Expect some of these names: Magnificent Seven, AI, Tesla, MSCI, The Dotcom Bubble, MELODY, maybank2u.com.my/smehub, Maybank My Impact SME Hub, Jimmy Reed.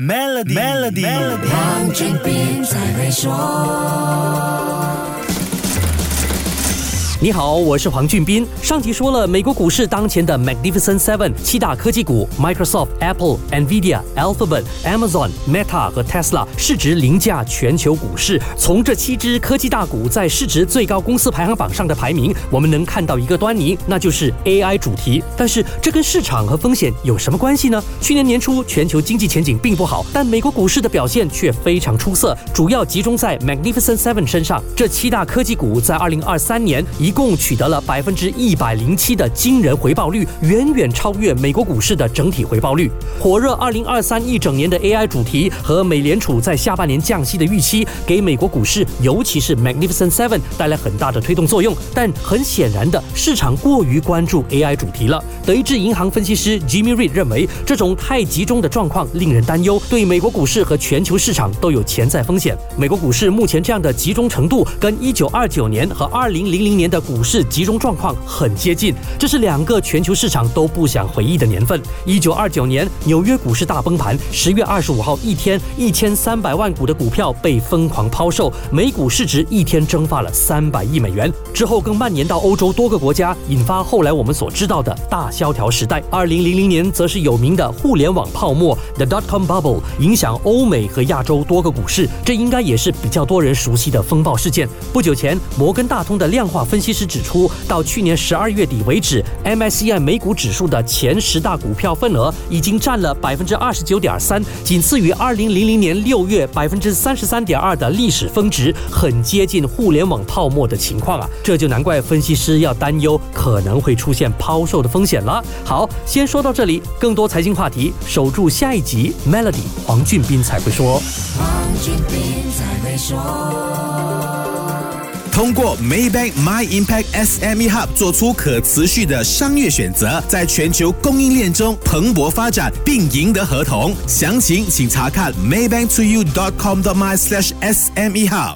Melody 让君边再会说。你好，我是黄俊斌。上集说了，美国股市当前的 Magnificent Seven 七大科技股 Microsoft、Apple、Nvidia、Alphabet、Amazon、Meta 和 Tesla 市值凌驾全球股市。从这七只科技大股在市值最高公司排行榜上的排名，我们能看到一个端倪，那就是 AI 主题。但是这跟市场和风险有什么关系呢？去年年初全球经济前景并不好，但美国股市的表现却非常出色，主要集中在 Magnificent Seven 身上。这七大科技股在2023年一共取得了107%的惊人回报率，远远超越美国股市的整体回报率。火热2023一整年的 AI 主题和美联储在下半年降息的预期，给美国股市，尤其是 Magnificent Seven 带来很大的推动作用。但很显然的，市场过于关注 AI 主题了。德意志银行分析师 Jimmy Reed 认为，这种太集中的状况令人担忧，对美国股市和全球市场都有潜在风险。美国股市目前这样的集中程度，跟1929年和2000年的股市集中状况很接近，这是两个全球市场都不想回忆的年份。1929年纽约股市大崩盘，10月25号一天1300万股的股票被疯狂抛售，美股市值一天蒸发了300亿美元。之后更蔓延到欧洲多个国家，引发后来我们所知道的大萧条时代。2000年则是有名的互联网泡沫 The Dotcom Bubble， 影响欧美和亚洲多个股市，这应该也是比较多人熟悉的风暴事件。不久前，摩根大通的量化分析师指出，到去年12月底为止 ，MSCI 美股指数的前10大股票份额已经占了29.3%，仅次于2000年6月33.2%的历史峰值，很接近互联网泡沫的情况啊！这就难怪分析师要担忧可能会出现抛售的风险了。好，先说到这里，更多财经话题，守住下一集。Melody 黄俊斌才会说。通过 Maybank My Impact SME Hub 做出可持续的商业选择，在全球供应链中蓬勃发展并赢得合同。详情请查看 maybank2u.com.my/smehub。